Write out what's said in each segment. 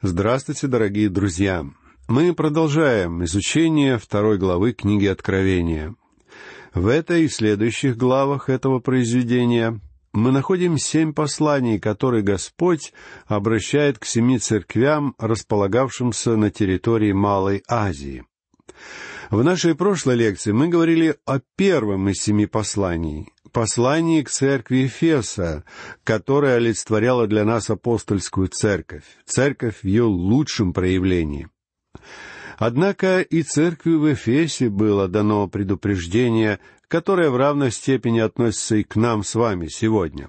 Здравствуйте, дорогие друзья! Мы продолжаем изучение второй главы книги Откровения. В этой и в следующих главах этого произведения мы находим 7 посланий, которые Господь обращает к 7 церквям, располагавшимся на территории Малой Азии. В нашей прошлой лекции мы говорили о первом из 7 посланий, послании к церкви Эфеса, которая олицетворяла для нас апостольскую церковь, церковь в ее лучшем проявлении. Однако и церкви в Эфесе было дано предупреждение, которое в равной степени относится и к нам с вами сегодня.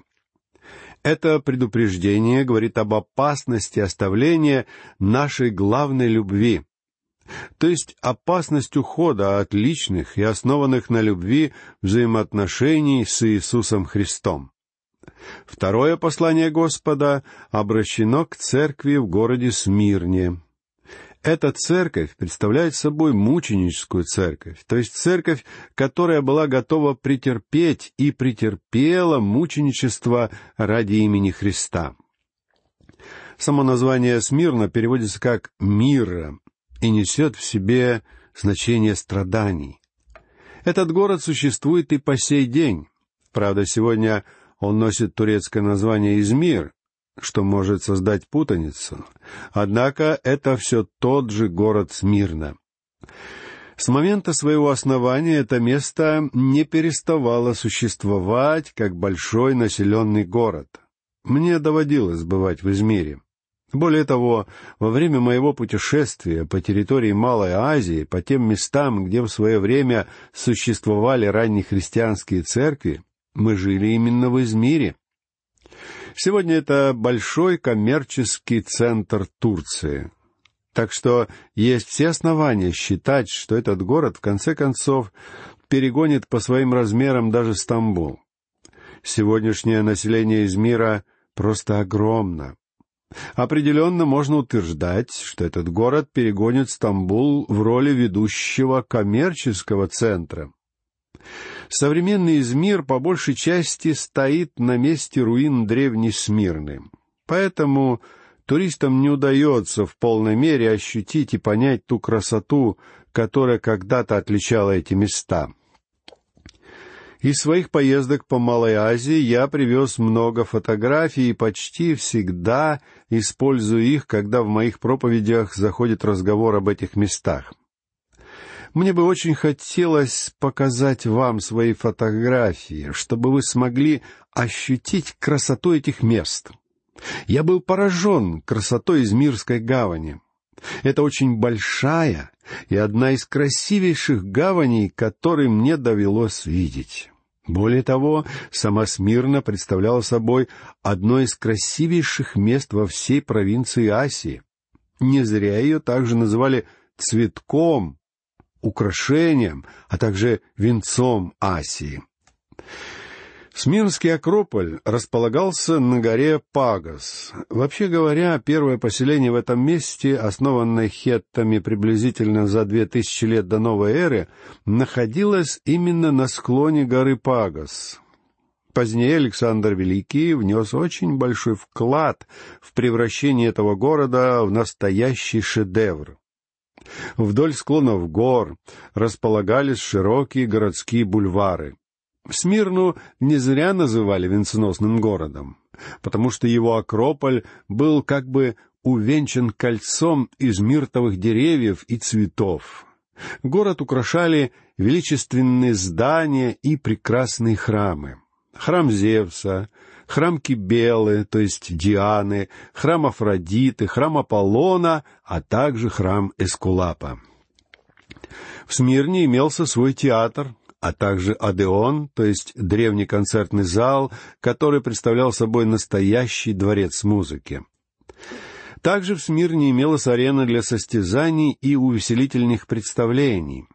Это предупреждение говорит об опасности оставления нашей главной любви, то есть опасность ухода от личных и основанных на любви взаимоотношений с Иисусом Христом. Второе послание Господа обращено к церкви в городе Смирне. Эта церковь представляет собой мученическую церковь, то есть церковь, которая была готова претерпеть и претерпела мученичество ради имени Христа. Само название Смирна переводится как «мира» и несет в себе значение страданий. Этот город существует и по сей день. Правда, сегодня он носит турецкое название Измир, что может создать путаницу. Однако это все тот же город Смирна. С момента своего основания это место не переставало существовать как большой населенный город. Мне доводилось бывать в Измире. Более того, во время моего путешествия по территории Малой Азии, по тем местам, где в свое время существовали раннехристианские церкви, мы жили именно в Измире. Сегодня это большой коммерческий центр Турции. Так что есть все основания считать, что этот город, в конце концов, перегонит по своим размерам даже Стамбул. Сегодняшнее население Измира просто огромно. Определенно можно утверждать, что этот город перегонит Стамбул в роли ведущего коммерческого центра. Современный Измир по большей части стоит на месте руин древней Смирны, поэтому туристам не удается в полной мере ощутить и понять ту красоту, которая когда-то отличала эти места. Из своих поездок по Малой Азии я привез много фотографий и почти всегда использую их, когда в моих проповедях заходит разговор об этих местах. Мне бы очень хотелось показать вам свои фотографии, чтобы вы смогли ощутить красоту этих мест. Я был поражен красотой Измирской гавани. Это очень большая и одна из красивейших гаваней, которые мне довелось видеть. Более того, сама Смирна представляла собой одно из красивейших мест во всей провинции Асии. Не зря ее также называли «цветком», украшением, а также венцом Асии. Смирнский Акрополь располагался на горе Пагас. Вообще говоря, первое поселение в этом месте, основанное хеттами приблизительно за 2000 лет до новой эры, находилось именно на склоне горы Пагас. Позднее Александр Великий внес очень большой вклад в превращение этого города в настоящий шедевр. Вдоль склонов гор располагались широкие городские бульвары. Смирну не зря называли венценосным городом, потому что его Акрополь был как бы увенчан кольцом из миртовых деревьев и цветов. Город украшали величественные здания и прекрасные храмы. Храм Зевса, храм Кибелы, то есть Дианы, храм Афродиты, храм Аполлона, а также храм Эскулапа. В Смирне имелся свой театр, а также Одеон, то есть древний концертный зал, который представлял собой настоящий дворец музыки. Также в Смирне имелась арена для состязаний и увеселительных представлений.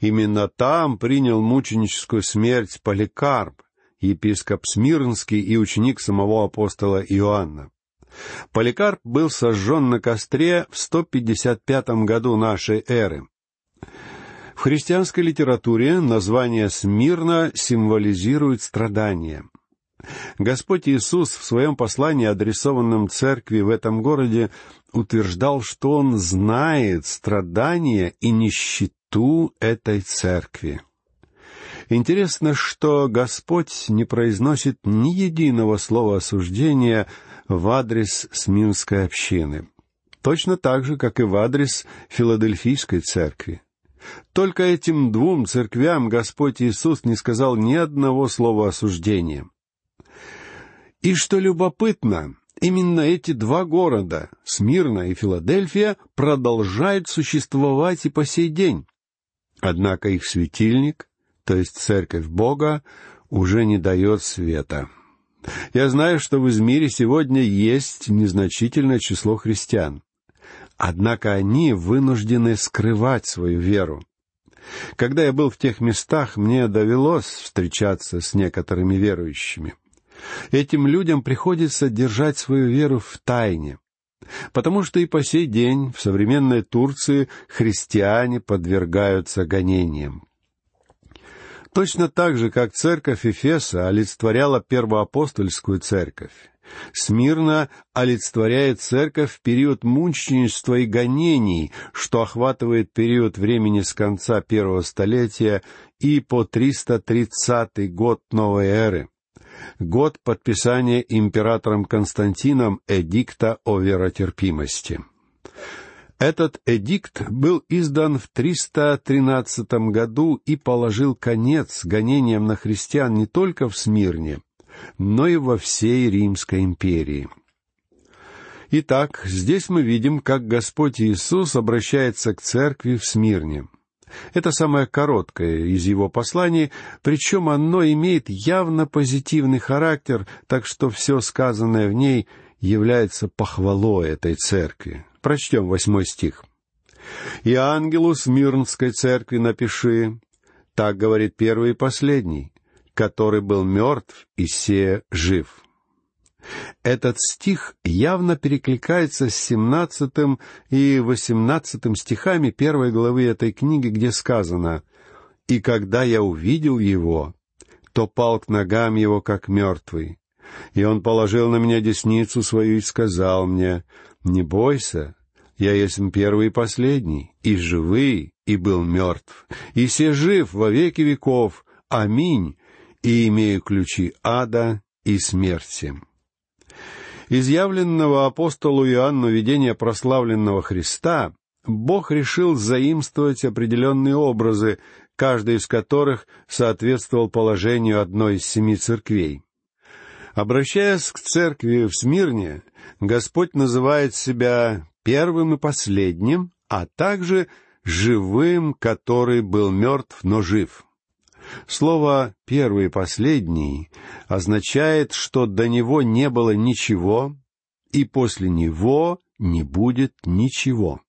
Именно там принял мученическую смерть Поликарп, епископ Смирнский и ученик самого апостола Иоанна. Поликарп был сожжен на костре в 155 году нашей эры. В христианской литературе название Смирна символизирует страдания. Господь Иисус в своем послании, адресованном церкви в этом городе, утверждал, что он знает страдания и нищету этой церкви. Интересно, что Господь не произносит ни единого слова осуждения в адрес Смирнской общины, точно так же, как и в адрес Филадельфийской церкви. Только этим двум церквям Господь Иисус не сказал ни одного слова осуждения. И что любопытно, именно эти два города, Смирна и Филадельфия, продолжают существовать и по сей день. Однако их светильник, то есть Церковь Бога, уже не дает света. Я знаю, что в Измире сегодня есть незначительное число христиан. Однако они вынуждены скрывать свою веру. Когда я был в тех местах, мне довелось встречаться с некоторыми верующими. Этим людям приходится держать свою веру в тайне, потому что и по сей день в современной Турции христиане подвергаются гонениям. Точно так же, как церковь Эфеса олицетворяла первоапостольскую церковь, Смирна олицетворяет церковь в период мученичества и гонений, что охватывает период времени с конца первого столетия и по 330-й год новой эры, год подписания императором Константином эдикта о веротерпимости. Этот эдикт был издан в 313 году и положил конец гонениям на христиан не только в Смирне, но и во всей Римской империи. Итак, здесь мы видим, как Господь Иисус обращается к церкви в Смирне. Это самое короткое из его посланий, причем оно имеет явно позитивный характер, так что все сказанное в ней является похвалой этой церкви. Прочтем 8 стих. «И ангелу Смирнской церкви напиши, так говорит первый и последний, который был мертв и се жив». Этот стих явно перекликается с 17 и 18 стихами первой главы этой книги, где сказано: «И когда я увидел его, то пал к ногам его, как мертвый. И он положил на меня десницу свою и сказал мне: не бойся, я есть первый и последний, и живый, и был мертв, и се жив во веки веков. Аминь. И имею ключи ада и смерти». Из явленного апостолу Иоанну видения прославленного Христа Бог решил заимствовать определенные образы, каждый из которых соответствовал положению одной из 7 церквей. Обращаясь к церкви в Смирне, Господь называет себя первым и последним, а также живым, который был мертв, но жив. Слово «первый и последний» означает, что до него не было ничего, и после него не будет ничего.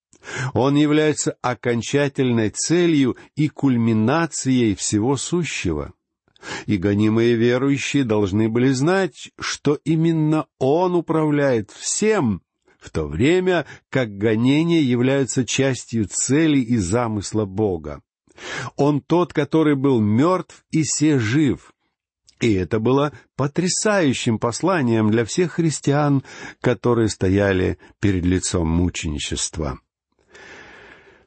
Он является окончательной целью и кульминацией всего сущего. И гонимые верующие должны были знать, что именно он управляет всем, в то время как гонения являются частью цели и замысла Бога. Он тот, который был мертв и се жив. И это было потрясающим посланием для всех христиан, которые стояли перед лицом мученичества.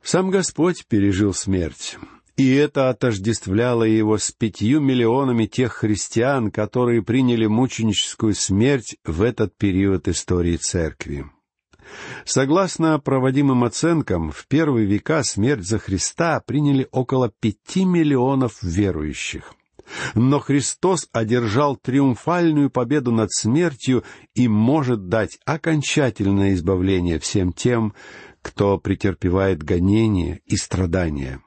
Сам Господь пережил смерть, и это отождествляло его с 5 миллионами тех христиан, которые приняли мученическую смерть в этот период истории церкви. Согласно проводимым оценкам, в первые века смерть за Христа приняли около 5 миллионов верующих. Но Христос одержал триумфальную победу над смертью и может дать окончательное избавление всем тем, кто претерпевает гонения и страдания.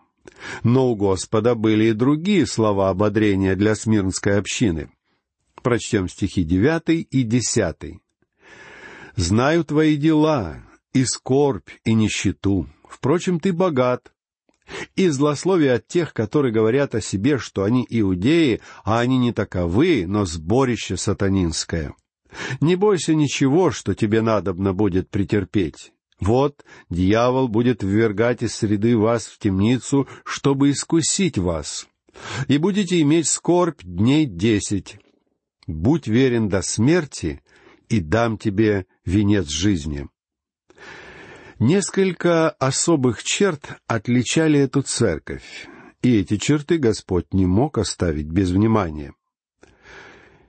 Но у Господа были и другие слова ободрения для Смирнской общины. Прочтем стихи 9 и 10. «Знаю твои дела, и скорбь, и нищету. Впрочем, ты богат. И злословие от тех, которые говорят о себе, что они иудеи, а они не таковы, но сборище сатанинское. Не бойся ничего, что тебе надобно будет претерпеть. Вот, дьявол будет ввергать из среды вас в темницу, чтобы искусить вас. И будете иметь скорбь дней 10. Будь верен до смерти, и дам тебе венец жизни». Несколько особых черт отличали эту церковь, и эти черты Господь не мог оставить без внимания.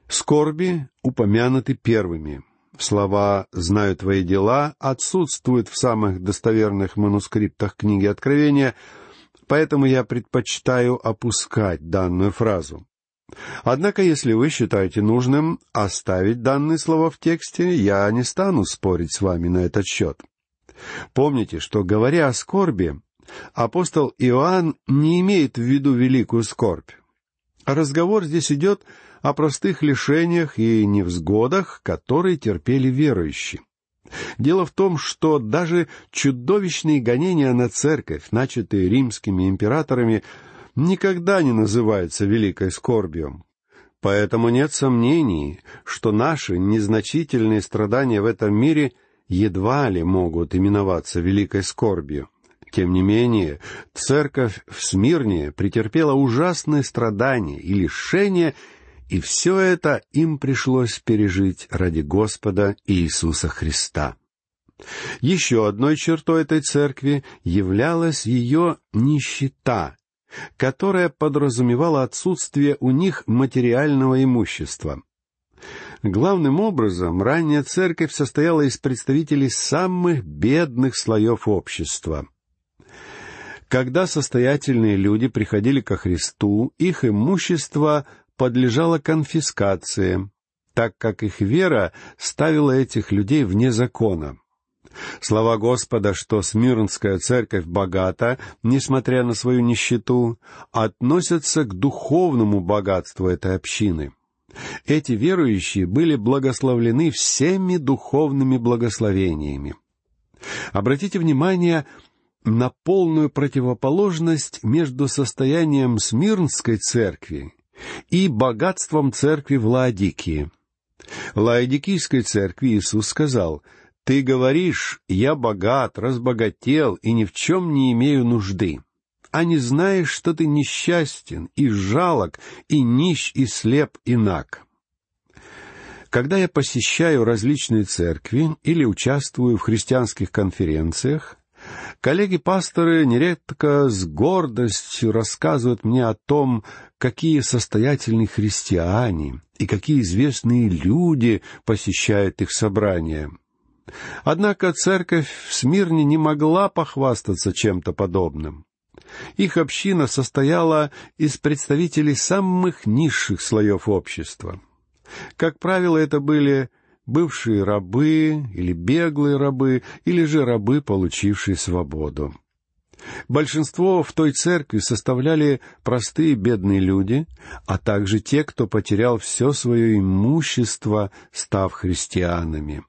Скорби упомянуты первыми. Слова «знаю твои дела» отсутствуют в самых достоверных манускриптах книги Откровения, поэтому я предпочитаю опускать данную фразу. Однако, если вы считаете нужным оставить данные слова в тексте, я не стану спорить с вами на этот счет. Помните, что, говоря о скорби, апостол Иоанн не имеет в виду великую скорбь. Разговор здесь идет о простых лишениях и невзгодах, которые терпели верующие. Дело в том, что даже чудовищные гонения на церковь, начатые римскими императорами, никогда не называются великой скорбью. Поэтому нет сомнений, что наши незначительные страдания в этом мире едва ли могут именоваться великой скорбью. Тем не менее, церковь в Смирне претерпела ужасные страдания и лишения, и все это им пришлось пережить ради Господа Иисуса Христа. Еще одной чертой этой церкви являлась ее нищета, которая подразумевала отсутствие у них материального имущества. Главным образом, ранняя церковь состояла из представителей самых бедных слоев общества. Когда состоятельные люди приходили ко Христу, их имущество подлежало конфискации, так как их вера ставила этих людей вне закона. Слова Господа, что Смирнская церковь богата, несмотря на свою нищету, относятся к духовному богатству этой общины. Эти верующие были благословлены всеми духовными благословениями. Обратите внимание на полную противоположность между состоянием Смирнской церкви и богатством церкви в Лаодикии. В Лаодикийской церкви Иисус сказал: «Ты говоришь, я богат, разбогател и ни в чем не имею нужды, а не знаешь, что ты несчастен и жалок, и нищ, и слеп, и наг». Когда я посещаю различные церкви или участвую в христианских конференциях, коллеги-пасторы нередко с гордостью рассказывают мне о том, какие состоятельные христиане и какие известные люди посещают их собрания. Однако церковь в Смирне не могла похвастаться чем-то подобным. Их община состояла из представителей самых низших слоев общества. Как правило, это были бывшие рабы или беглые рабы, или же рабы, получившие свободу. Большинство в той церкви составляли простые бедные люди, а также те, кто потерял все свое имущество, став христианами.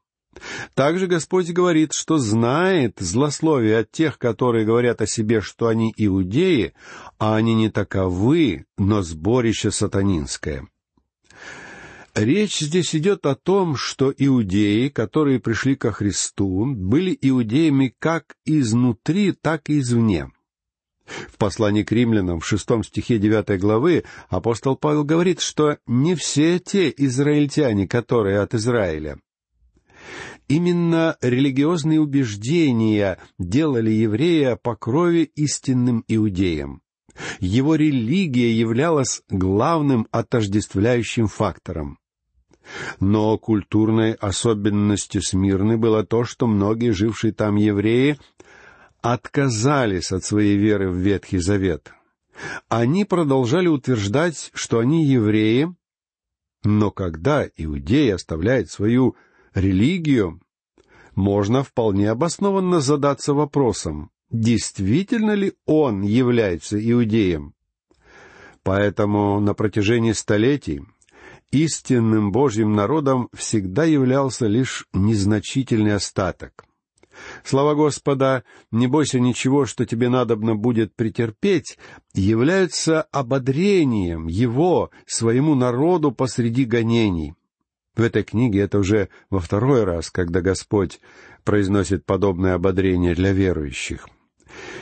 Также Господь говорит, что знает злословие от тех, которые говорят о себе, что они иудеи, а они не таковы, но сборище сатанинское. Речь здесь идет о том, что иудеи, которые пришли ко Христу, были иудеями как изнутри, так и извне. В послании к римлянам в 6 стихе 9 главы апостол Павел говорит, что не все те израильтяне, которые от Израиля. Именно религиозные убеждения делали еврея по крови истинным иудеем. Его религия являлась главным отождествляющим фактором. Но культурной особенностью Смирны было то, что многие жившие там евреи отказались от своей веры в Ветхий Завет. Они продолжали утверждать, что они евреи, но когда иудеи оставляют свою религию, можно вполне обоснованно задаться вопросом, действительно ли он является иудеем. Поэтому на протяжении столетий истинным Божьим народом всегда являлся лишь незначительный остаток. Слова Господа «не бойся ничего, что тебе надобно будет претерпеть» являются ободрением Его, своему народу посреди гонений. В этой книге это уже во второй раз, когда Господь произносит подобное ободрение для верующих.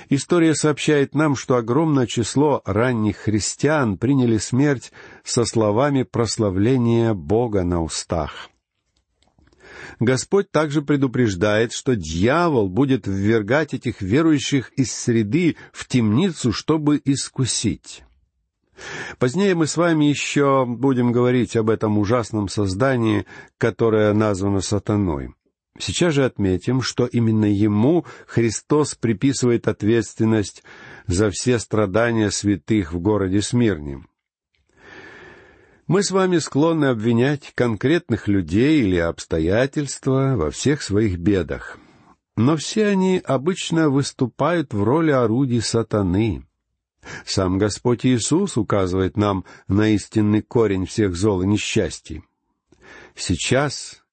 История сообщает нам, что огромное число ранних христиан приняли смерть со словами прославления Бога на устах. Господь также предупреждает, что дьявол будет ввергать этих верующих из среды в темницу, чтобы искусить. Позднее мы с вами еще будем говорить об этом ужасном создании, которое названо сатаной. Сейчас же отметим, что именно ему Христос приписывает ответственность за все страдания святых в городе Смирне. Мы с вами склонны обвинять конкретных людей или обстоятельства во всех своих бедах. Но все они обычно выступают в роли орудий сатаны. Сам Господь Иисус указывает нам на истинный корень всех зол и несчастий. Сейчас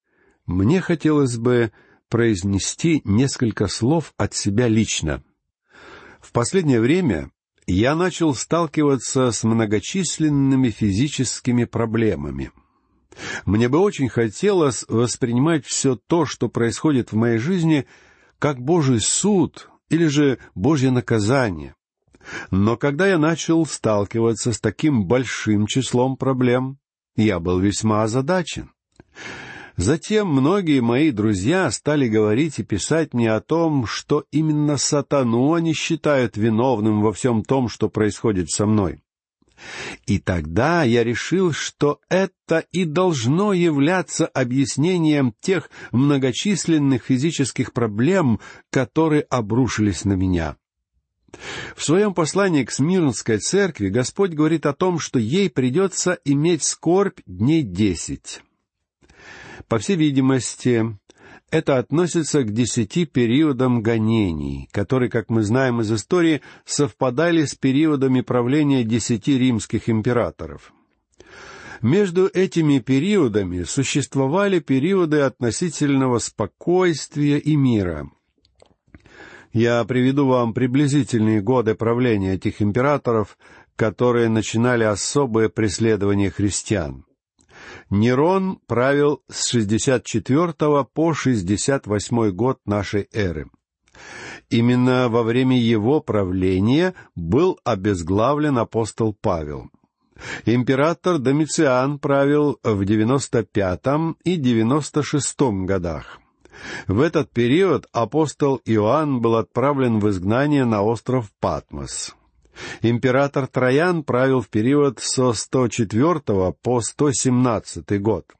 мне хотелось бы произнести несколько слов от себя лично. В последнее время я начал сталкиваться с многочисленными физическими проблемами. Мне бы очень хотелось воспринимать все то, что происходит в моей жизни, как Божий суд или же Божье наказание. Но когда я начал сталкиваться с таким большим числом проблем, я был весьма озадачен. Затем многие мои друзья стали говорить и писать мне о том, что именно сатану они считают виновным во всем том, что происходит со мной. И тогда я решил, что это и должно являться объяснением тех многочисленных физических проблем, которые обрушились на меня. В своем послании к Смирнской церкви Господь говорит о том, что ей придется иметь скорбь дней 10. По всей видимости, это относится к 10 периодам гонений, которые, как мы знаем из истории, совпадали с периодами правления 10 римских императоров. Между этими периодами существовали периоды относительного спокойствия и мира. Я приведу вам приблизительные годы правления этих императоров, которые начинали особое преследование христиан. Нерон правил с 64 по 68 год нашей эры. Именно во время его правления был обезглавлен апостол Павел. Император Домициан правил в 95 и 96 годах. В этот период апостол Иоанн был отправлен в изгнание на остров Патмос. Император Траян правил в период со 104 по 117 год.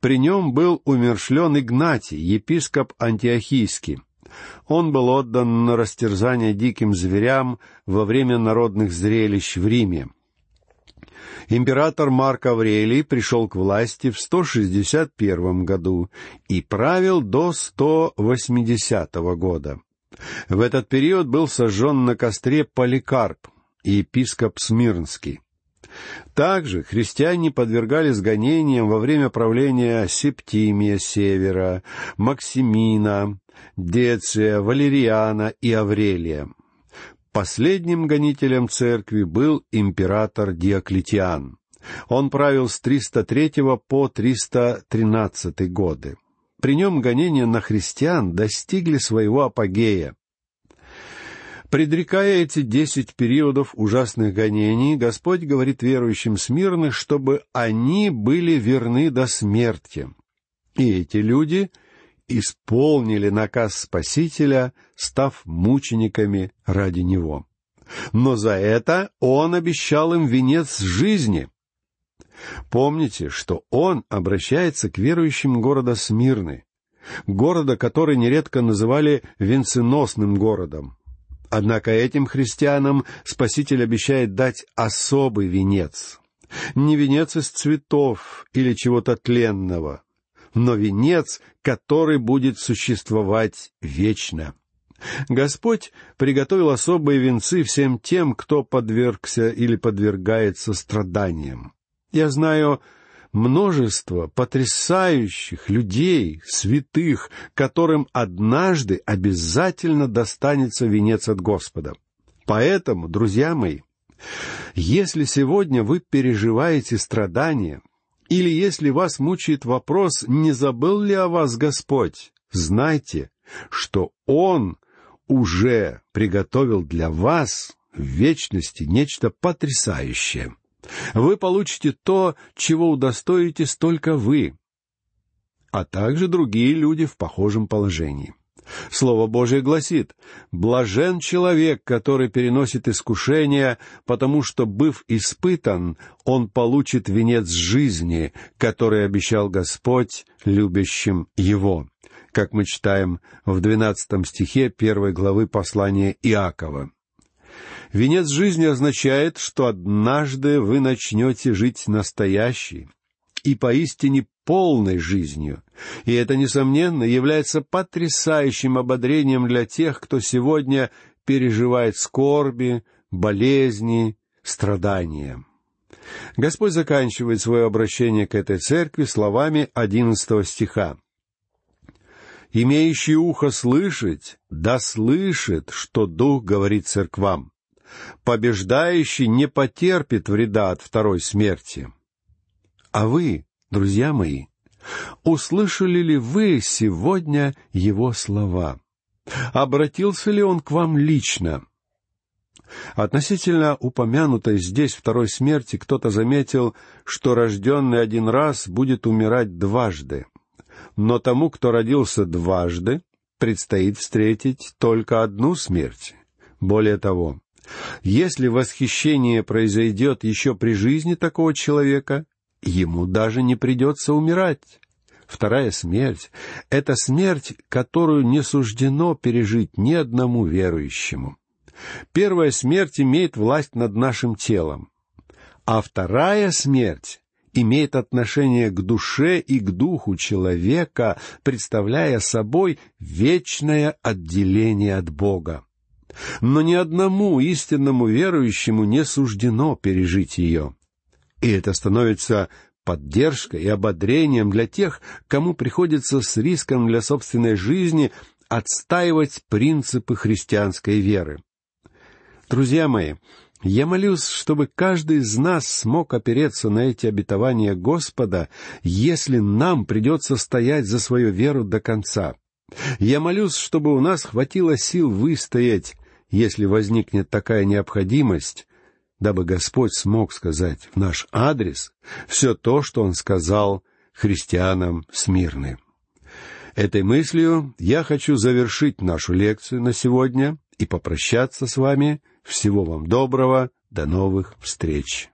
При нем был умерщвлен Игнатий, епископ антиохийский. Он был отдан на растерзание диким зверям во время народных зрелищ в Риме. Император Марк Аврелий пришел к власти в 161 году и правил до 180 года. В этот период был сожжен на костре Поликарп, епископ Смирнский. Также христиане подвергались гонениям во время правления Септимия Севера, Максимина, Деция, Валериана и Аврелия. Последним гонителем церкви был император Диоклетиан. Он правил с 303 по 313 годы. При нем гонения на христиан достигли своего апогея. Предрекая эти 10 периодов ужасных гонений, Господь говорит верующим Смирны, чтобы они были верны до смерти. И эти люди исполнили наказ Спасителя, став мучениками ради Него. Но за это Он обещал им венец жизни. Помните, что Он обращается к верующим города Смирны, города, который нередко называли венценосным городом. Однако этим христианам Спаситель обещает дать особый венец. Не венец из цветов или чего-то тленного, но венец, который будет существовать вечно. Господь приготовил особые венцы всем тем, кто подвергся или подвергается страданиям. Я знаю множество потрясающих людей, святых, которым однажды обязательно достанется венец от Господа. Поэтому, друзья мои, если сегодня вы переживаете страдания, или если вас мучает вопрос, не забыл ли о вас Господь, знайте, что Он уже приготовил для вас в вечности нечто потрясающее. Вы получите то, чего удостоитесь только вы. а также другие люди в похожем положении. Слово Божие гласит: «Блажен человек, который переносит искушение, потому что, быв испытан, он получит венец жизни, который обещал Господь любящим его», как мы читаем в 12 стихе 1 главы послания Иакова. Венец жизни означает, что однажды вы начнете жить настоящей и поистине полной жизнью. И это, несомненно, является потрясающим ободрением для тех, кто сегодня переживает скорби, болезни, страдания. Господь заканчивает свое обращение к этой церкви словами 11 стиха: «Имеющий ухо слышать, да слышит, что Дух говорит церквам. Побеждающий не потерпит вреда от второй смерти». А вы, друзья мои, услышали ли вы сегодня его слова? Обратился ли он к вам лично? Относительно упомянутой здесь второй смерти кто-то заметил, что рожденный один раз будет умирать дважды. Но тому, кто родился дважды, предстоит встретить только одну смерть. Более того, если восхищение произойдет еще при жизни такого человека, ему даже не придется умирать. Вторая смерть — это смерть, которую не суждено пережить ни одному верующему. Первая смерть имеет власть над нашим телом, а вторая смерть имеет отношение к душе и к духу человека, представляя собой вечное отделение от Бога. Но ни одному истинному верующему не суждено пережить ее. И это становится поддержкой и ободрением для тех, кому приходится с риском для собственной жизни отстаивать принципы христианской веры. Друзья мои, я молюсь, чтобы каждый из нас смог опереться на эти обетования Господа, если нам придется стоять за свою веру до конца. Я молюсь, чтобы у нас хватило сил выстоять, если возникнет такая необходимость, дабы Господь смог сказать в наш адрес все то, что Он сказал христианам Смирны. Этой мыслью я хочу завершить нашу лекцию на сегодня и попрощаться с вами. Всего вам доброго, до новых встреч!